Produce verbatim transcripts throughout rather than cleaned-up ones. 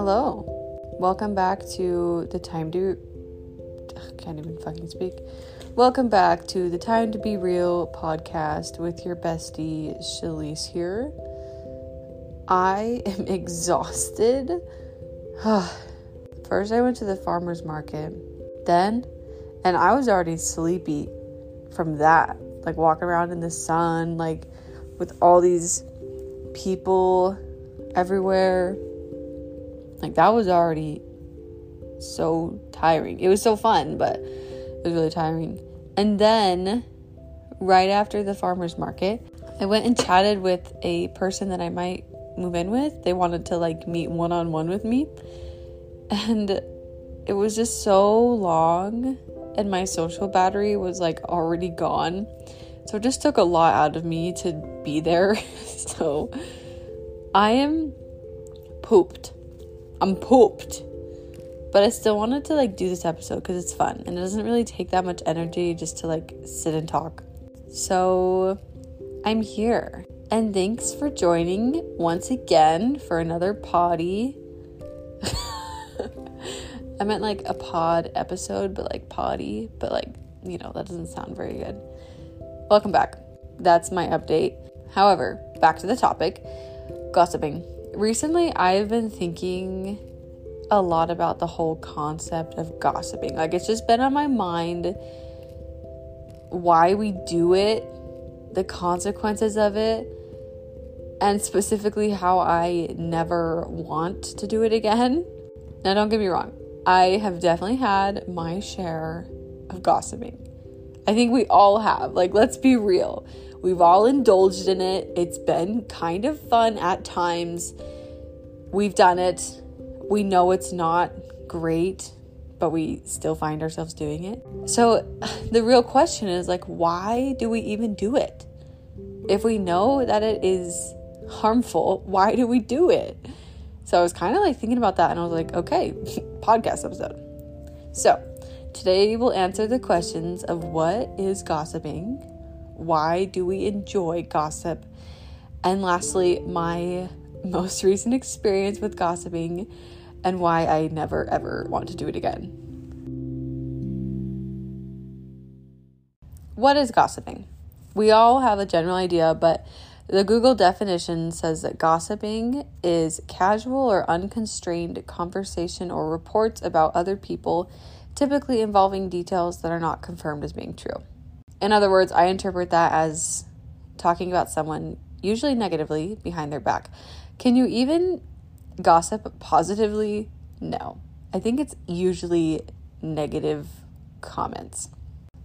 Hello, welcome back to the time to ugh, can't even fucking speak. Welcome back to the Time to Be Real podcast with your bestie Shalice here. I am exhausted. First, I went to the farmer's market, then, and I was already sleepy from that. Like walking around in the sun, like with all these people everywhere. Like, that was already so tiring. It was so fun, but it was really tiring. And then, right after the farmer's market, I went and chatted with a person that I might move in with. They wanted to, like, meet one-on-one with me. And it was just so long, and my social battery was, like, already gone. So it just took a lot out of me to be there. So, I am pooped. I'm pooped, but I still wanted to like do this episode because it's fun and it doesn't really take that much energy just to like sit and talk. So I'm here, and thanks for joining once again for another potty. I meant like a pod episode, but like potty, but like, you know, that doesn't sound very good. Welcome back. That's my update. However, back to the topic, gossiping. Recently, I've been thinking a lot about the whole concept of gossiping. Like, it's just been on my mind why we do it, the consequences of it, and specifically how I never want to do it again. Now, don't get me wrong. I have definitely had my share of gossiping. I think we all have. Like, let's be real. We've all indulged in it. It's been kind of fun at times. We've done it. We know it's not great, but we still find ourselves doing it. So the real question is, like, why do we even do it? If we know that it is harmful, why do we do it? So I was kind of like thinking about that, and I was like, okay, podcast episode. So today we'll answer the questions of what is gossiping? Why do we enjoy gossip? And lastly, my most recent experience with gossiping and why I never ever want to do it again. What is gossiping? We all have a general idea, but the Google definition says that gossiping is casual or unconstrained conversation or reports about other people, typically involving details that are not confirmed as being true. In other words, I interpret that as talking about someone, usually negatively, behind their back. Can you even gossip positively? No. I think it's usually negative comments.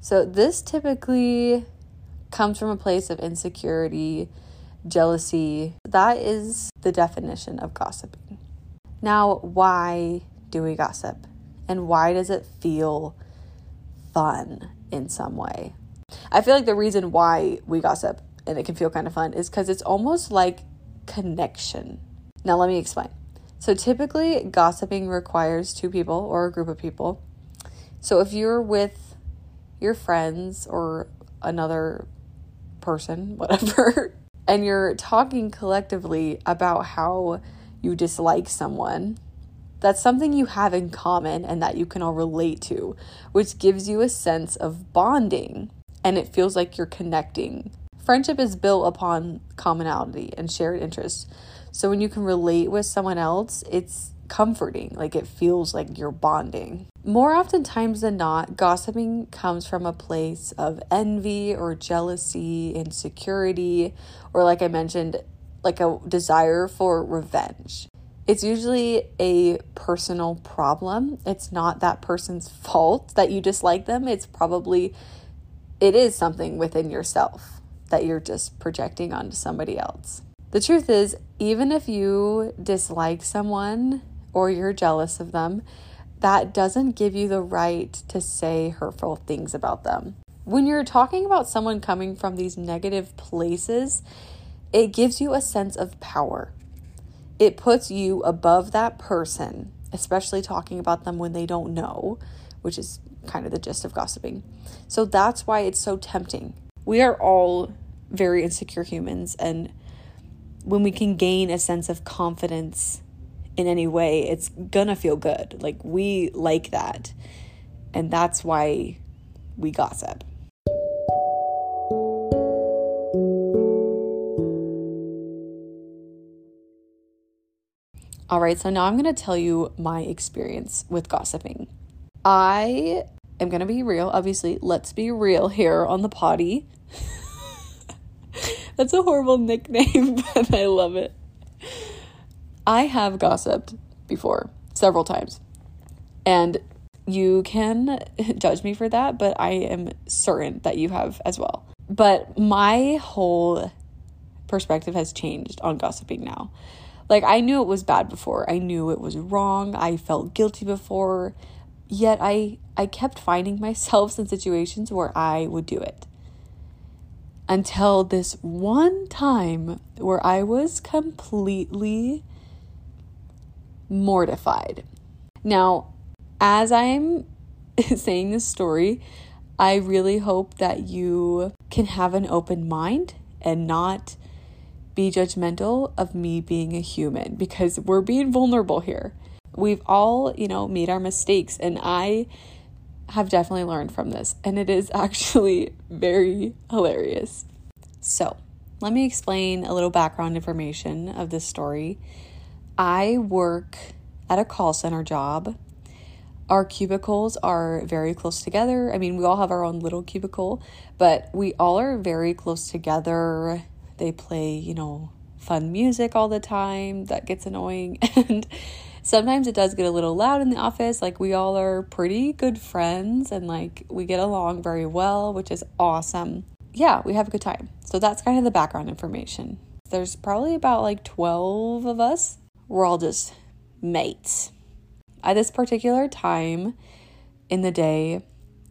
So this typically comes from a place of insecurity, jealousy. That is the definition of gossiping. Now, why do we gossip? And why does it feel fun in some way? I feel like the reason why we gossip and it can feel kind of fun is because it's almost like connection. Now, let me explain. So typically gossiping requires two people or a group of people. So if you're with your friends or another person, whatever, and you're talking collectively about how you dislike someone, that's something you have in common and that you can all relate to, which gives you a sense of bonding. And it feels like you're connecting. Friendship is built upon commonality and shared interests. So when you can relate with someone else, it's comforting. Like, it feels like you're bonding. More oftentimes than not, gossiping comes from a place of envy or jealousy, insecurity, or like I mentioned, like a desire for revenge. It's usually a personal problem. It's not that person's fault that you dislike them. It's probably... It is something within yourself that you're just projecting onto somebody else. The truth is, even if you dislike someone or you're jealous of them, that doesn't give you the right to say hurtful things about them. When you're talking about someone coming from these negative places, it gives you a sense of power. It puts you above that person, especially talking about them when they don't know, which is kind of the gist of gossiping. So that's why it's so tempting. We are all very insecure humans, and when we can gain a sense of confidence in any way, it's gonna feel good. Like, we like that. And that's why we gossip. All right, so now I'm going to tell you my experience with gossiping. I am going to be real, obviously. Let's be real here on the potty. That's a horrible nickname, but I love it. I have gossiped before, several times. And you can judge me for that, but I am certain that you have as well. But my whole perspective has changed on gossiping now. Like, I knew it was bad before. I knew it was wrong. I felt guilty before. Yet I, I kept finding myself in situations where I would do it. Until this one time where I was completely mortified. Now, as I'm saying this story, I really hope that you can have an open mind and not be judgmental of me being a human, because we're being vulnerable here. We've all, you know, made our mistakes, and I have definitely learned from this, and it is actually very hilarious. So let me explain a little background information of this story. I work at a call center job. Our cubicles are very close together. I mean, we all have our own little cubicle, but we all are very close together. They play, you know, fun music all the time. That gets annoying. And sometimes it does get a little loud in the office. Like, we all are pretty good friends, and like, we get along very well, which is awesome. Yeah, we have a good time. So that's kind of the background information. There's probably about like twelve of us. We're all just mates. At this particular time in the day,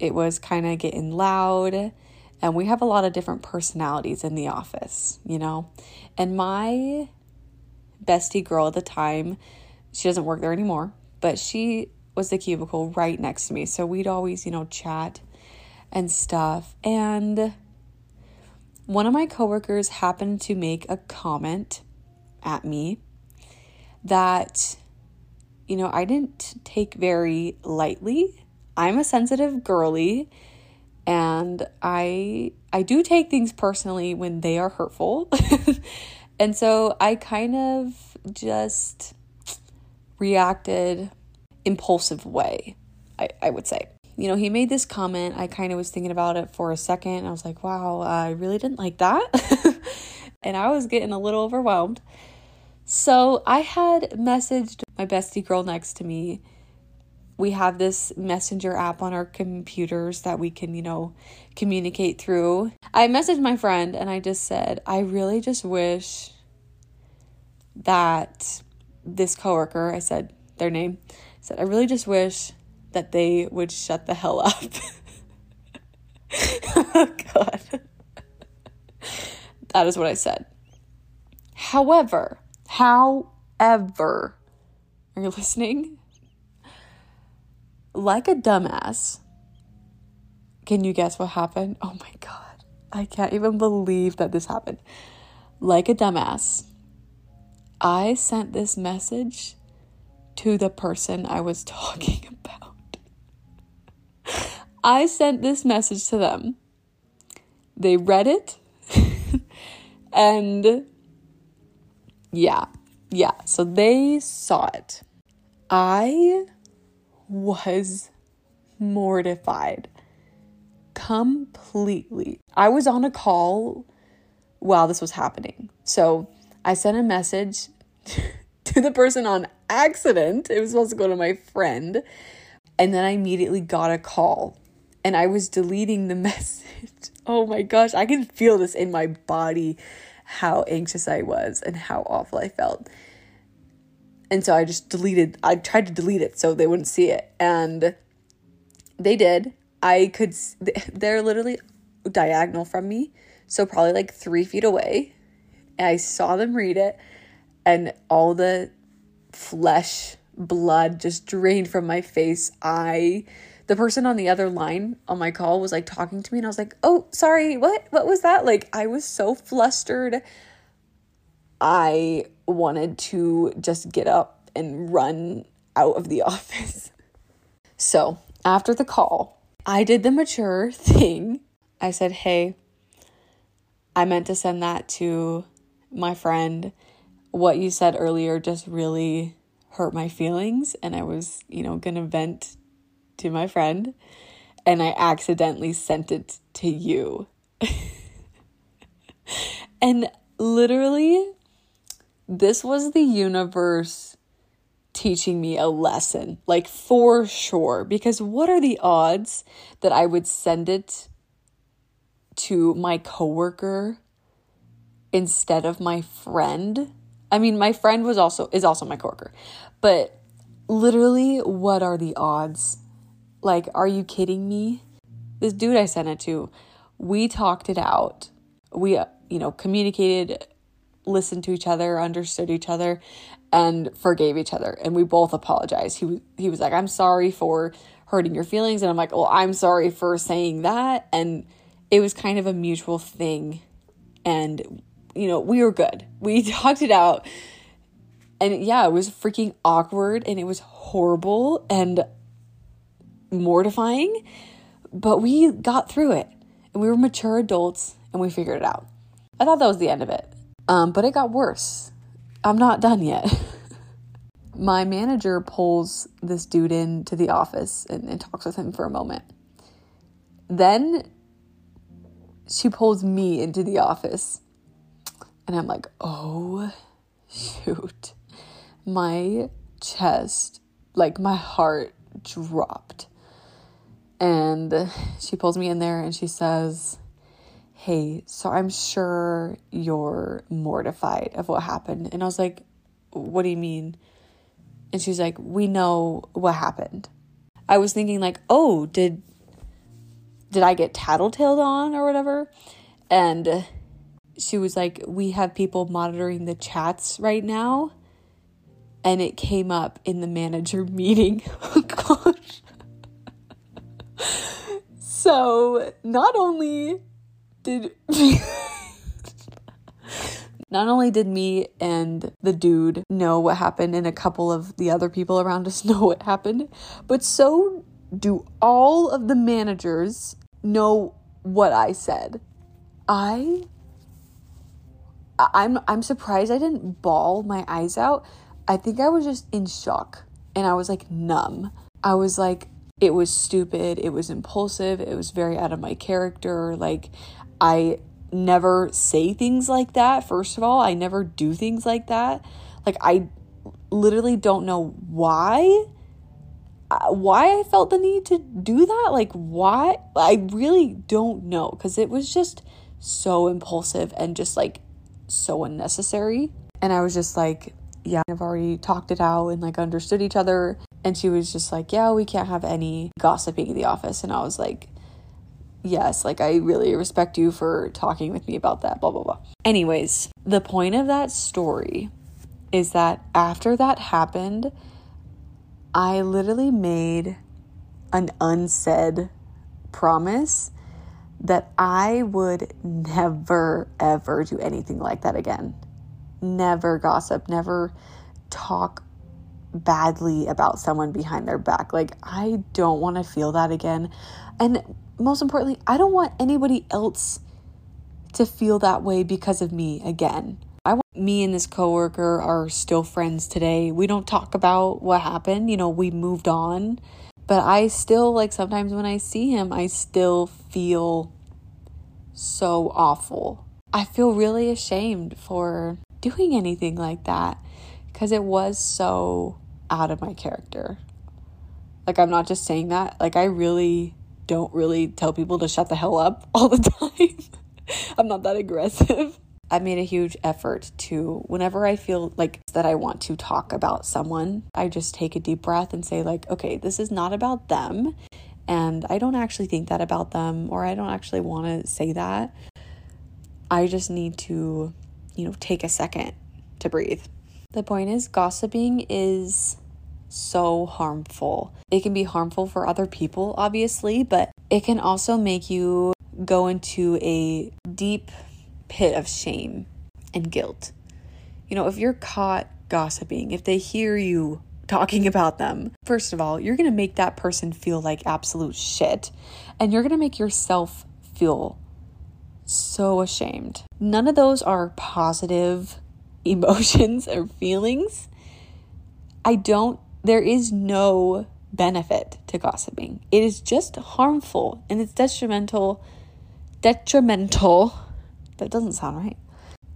it was kind of getting loud. And we have a lot of different personalities in the office, you know. And my bestie girl at the time, she doesn't work there anymore, but she was the cubicle right next to me. So we'd always, you know, chat and stuff. And one of my coworkers happened to make a comment at me that, you know, I didn't take very lightly. I'm a sensitive girly. And I I do take things personally when they are hurtful. And so I kind of just reacted impulsive way, I, I would say. You know, he made this comment. I kind of was thinking about it for a second. And I was like, wow, I really didn't like that. And I was getting a little overwhelmed. So I had messaged my bestie girl next to me. We have this messenger app on our computers that we can, you know, communicate through. I messaged my friend and I just said, I really just wish that this coworker, I said their name, I said, I really just wish that they would shut the hell up. Oh, God. That is what I said. However, however, are you listening? Like a dumbass, can you guess what happened? Oh my God, I can't even believe that this happened. Like a dumbass, I sent this message to the person I was talking about. I sent this message to them. They read it. And yeah, yeah, so they saw it. I was mortified completely. I was on a call while this was happening. So I sent a message to the person on accident. It was supposed to go to my friend. And then I immediately got a call and I was deleting the message. Oh my gosh, I can feel this in my body, how anxious I was and how awful I felt. And so I just deleted, I tried to delete it so they wouldn't see it. And they did. I could, they're literally diagonal from me. So probably like three feet away. And I saw them read it. And all the flesh, blood just drained from my face. I, the person on the other line on my call was like talking to me. And I was like, oh, sorry, what? What was that? Like, I was so flustered. I wanted to just get up and run out of the office. So after the call, I did the mature thing. I said, hey, I meant to send that to my friend. What you said earlier just really hurt my feelings. And I was, you know, going to vent to my friend. And I accidentally sent it to you. And literally, this was the universe teaching me a lesson, like for sure. Because what are the odds that I would send it to my coworker instead of my friend? I mean, my friend was also is also my coworker, but literally, what are the odds? Like, are you kidding me? This dude I sent it to, we talked it out. We, you know, communicated, listened to each other, understood each other, and forgave each other. And we both apologized. He, he was like, I'm sorry for hurting your feelings. And I'm like, well, I'm sorry for saying that. And it was kind of a mutual thing. And, you know, we were good. We talked it out. And yeah, it was freaking awkward. And it was horrible and mortifying. But we got through it. And we were mature adults. And we figured it out. I thought that was the end of it. Um, but it got worse. I'm not done yet. My manager pulls this dude into the office and, and talks with him for a moment. Then she pulls me into the office. And I'm like, oh, shoot. My chest, like my heart dropped. And she pulls me in there and she says, hey, so I'm sure you're mortified of what happened. And I was like, what do you mean? And she's like, we know what happened. I was thinking like, oh, did did I get tattletailed on or whatever? And she was like, we have people monitoring the chats right now. And it came up in the manager meeting. Oh, gosh. So not only... Did not only did me and the dude know what happened, and a couple of the other people around us know what happened, but so do all of the managers know what I said. I, I'm I'm surprised I didn't bawl my eyes out. I think I was just in shock, and I was like numb. I was like, it was stupid. It was impulsive. It was very out of my character. Like, I never say things like that. First of all, I never do things like that. Like, I literally don't know why, why I felt the need to do that. Like, why? I really don't know. Because it was just so impulsive and just like so unnecessary. And I was just like, yeah, I've already talked it out and like understood each other. And she was just like, yeah, we can't have any gossiping in the office. And I was like, yes, like I really respect you for talking with me about that, blah, blah, blah. Anyways, the point of that story is that after that happened, I literally made an unsaid promise that I would never, ever do anything like that again. Never gossip, never talk badly about someone behind their back. Like, I don't want to feel that again. And most importantly, I don't want anybody else to feel that way because of me again. I want me and this coworker are still friends today. We don't talk about what happened. You know, we moved on. But I still, like, sometimes when I see him, I still feel so awful. I feel really ashamed for doing anything like that because it was so out of my character. Like, I'm not just saying that. Like, I really don't really tell people to shut the hell up all the time. I'm not that aggressive. I made a huge effort to, whenever I feel like that I want to talk about someone, I just take a deep breath and say like, okay, this is not about them. And I don't actually think that about them, or I don't actually want to say that. I just need to, you know, take a second to breathe. The point is, gossiping is so harmful. It can be harmful for other people, obviously, but it can also make you go into a deep pit of shame and guilt. You know, if you're caught gossiping, if they hear you talking about them, first of all, you're going to make that person feel like absolute shit. And you're going to make yourself feel so ashamed. None of those are positive emotions or feelings. I don't, there is no benefit to gossiping. It is just harmful and it's detrimental, detrimental. That doesn't sound right.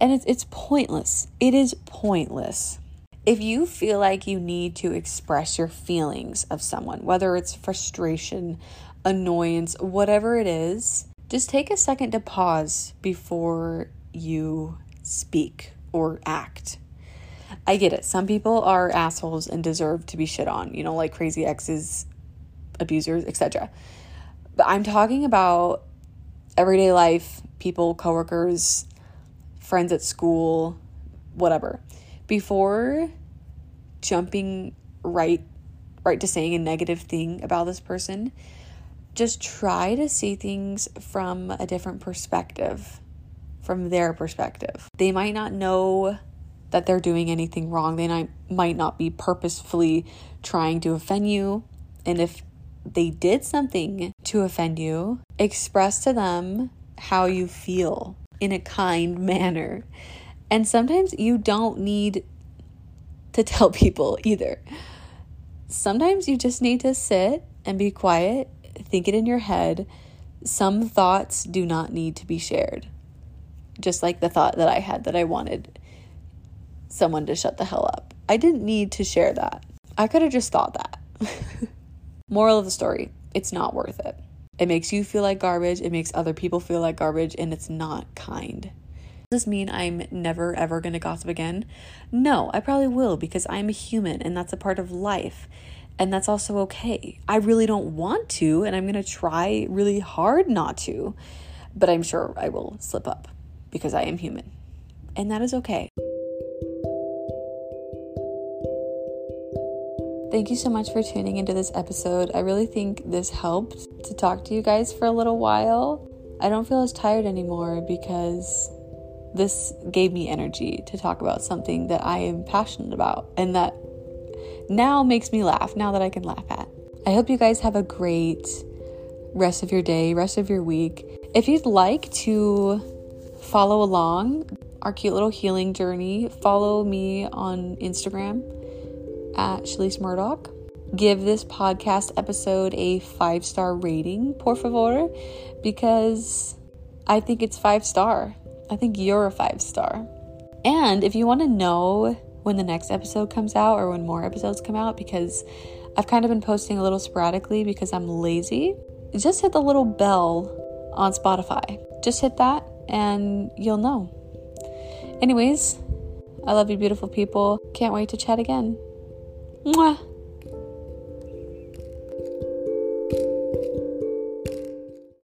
And it's, it's pointless. It is pointless. If you feel like you need to express your feelings of someone, whether it's frustration, annoyance, whatever it is, just take a second to pause before you speak or act. I get it. Some people are assholes and deserve to be shit on, you know, like crazy exes, abusers, et cetera. But I'm talking about everyday life, people, coworkers, friends at school, whatever. Before jumping right right to saying a negative thing about this person, just try to see things from a different perspective, from their perspective. They might not know that they're doing anything wrong. They not, might not be purposefully trying to offend you. And if they did something to offend you, express to them how you feel in a kind manner. And sometimes you don't need to tell people either. Sometimes you just need to sit and be quiet, think it in your head. Some thoughts do not need to be shared. Just like the thought that I had that I wanted someone to shut the hell up. I didn't need to share that. I could have just thought that. Moral of the story, it's not worth it. It makes you feel like garbage. It makes other people feel like garbage, and it's not kind. Does this mean I'm never ever going to gossip again? No, I probably will, because I'm a human and that's a part of life, and that's also okay. I really don't want to, and I'm going to try really hard not to, but I'm sure I will slip up because I am human, and that is okay. Thank you so much for tuning into this episode. I really think this helped to talk to you guys for a little while. I don't feel as tired anymore because this gave me energy to talk about something that I am passionate about and that now makes me laugh, now that I can laugh at. I hope you guys have a great rest of your day, rest of your week. If you'd like to follow along our cute little healing journey, follow me on Instagram at Shalice Murdock. Give this podcast episode a five-star rating, por favor, because I think it's five-star. I think you're a five star. And if you want to know when the next episode comes out or when more episodes come out, because I've kind of been posting a little sporadically because I'm lazy, just hit the little bell on Spotify. Just hit that and you'll know. Anyways, I love you beautiful people. Can't wait to chat again. Mwah!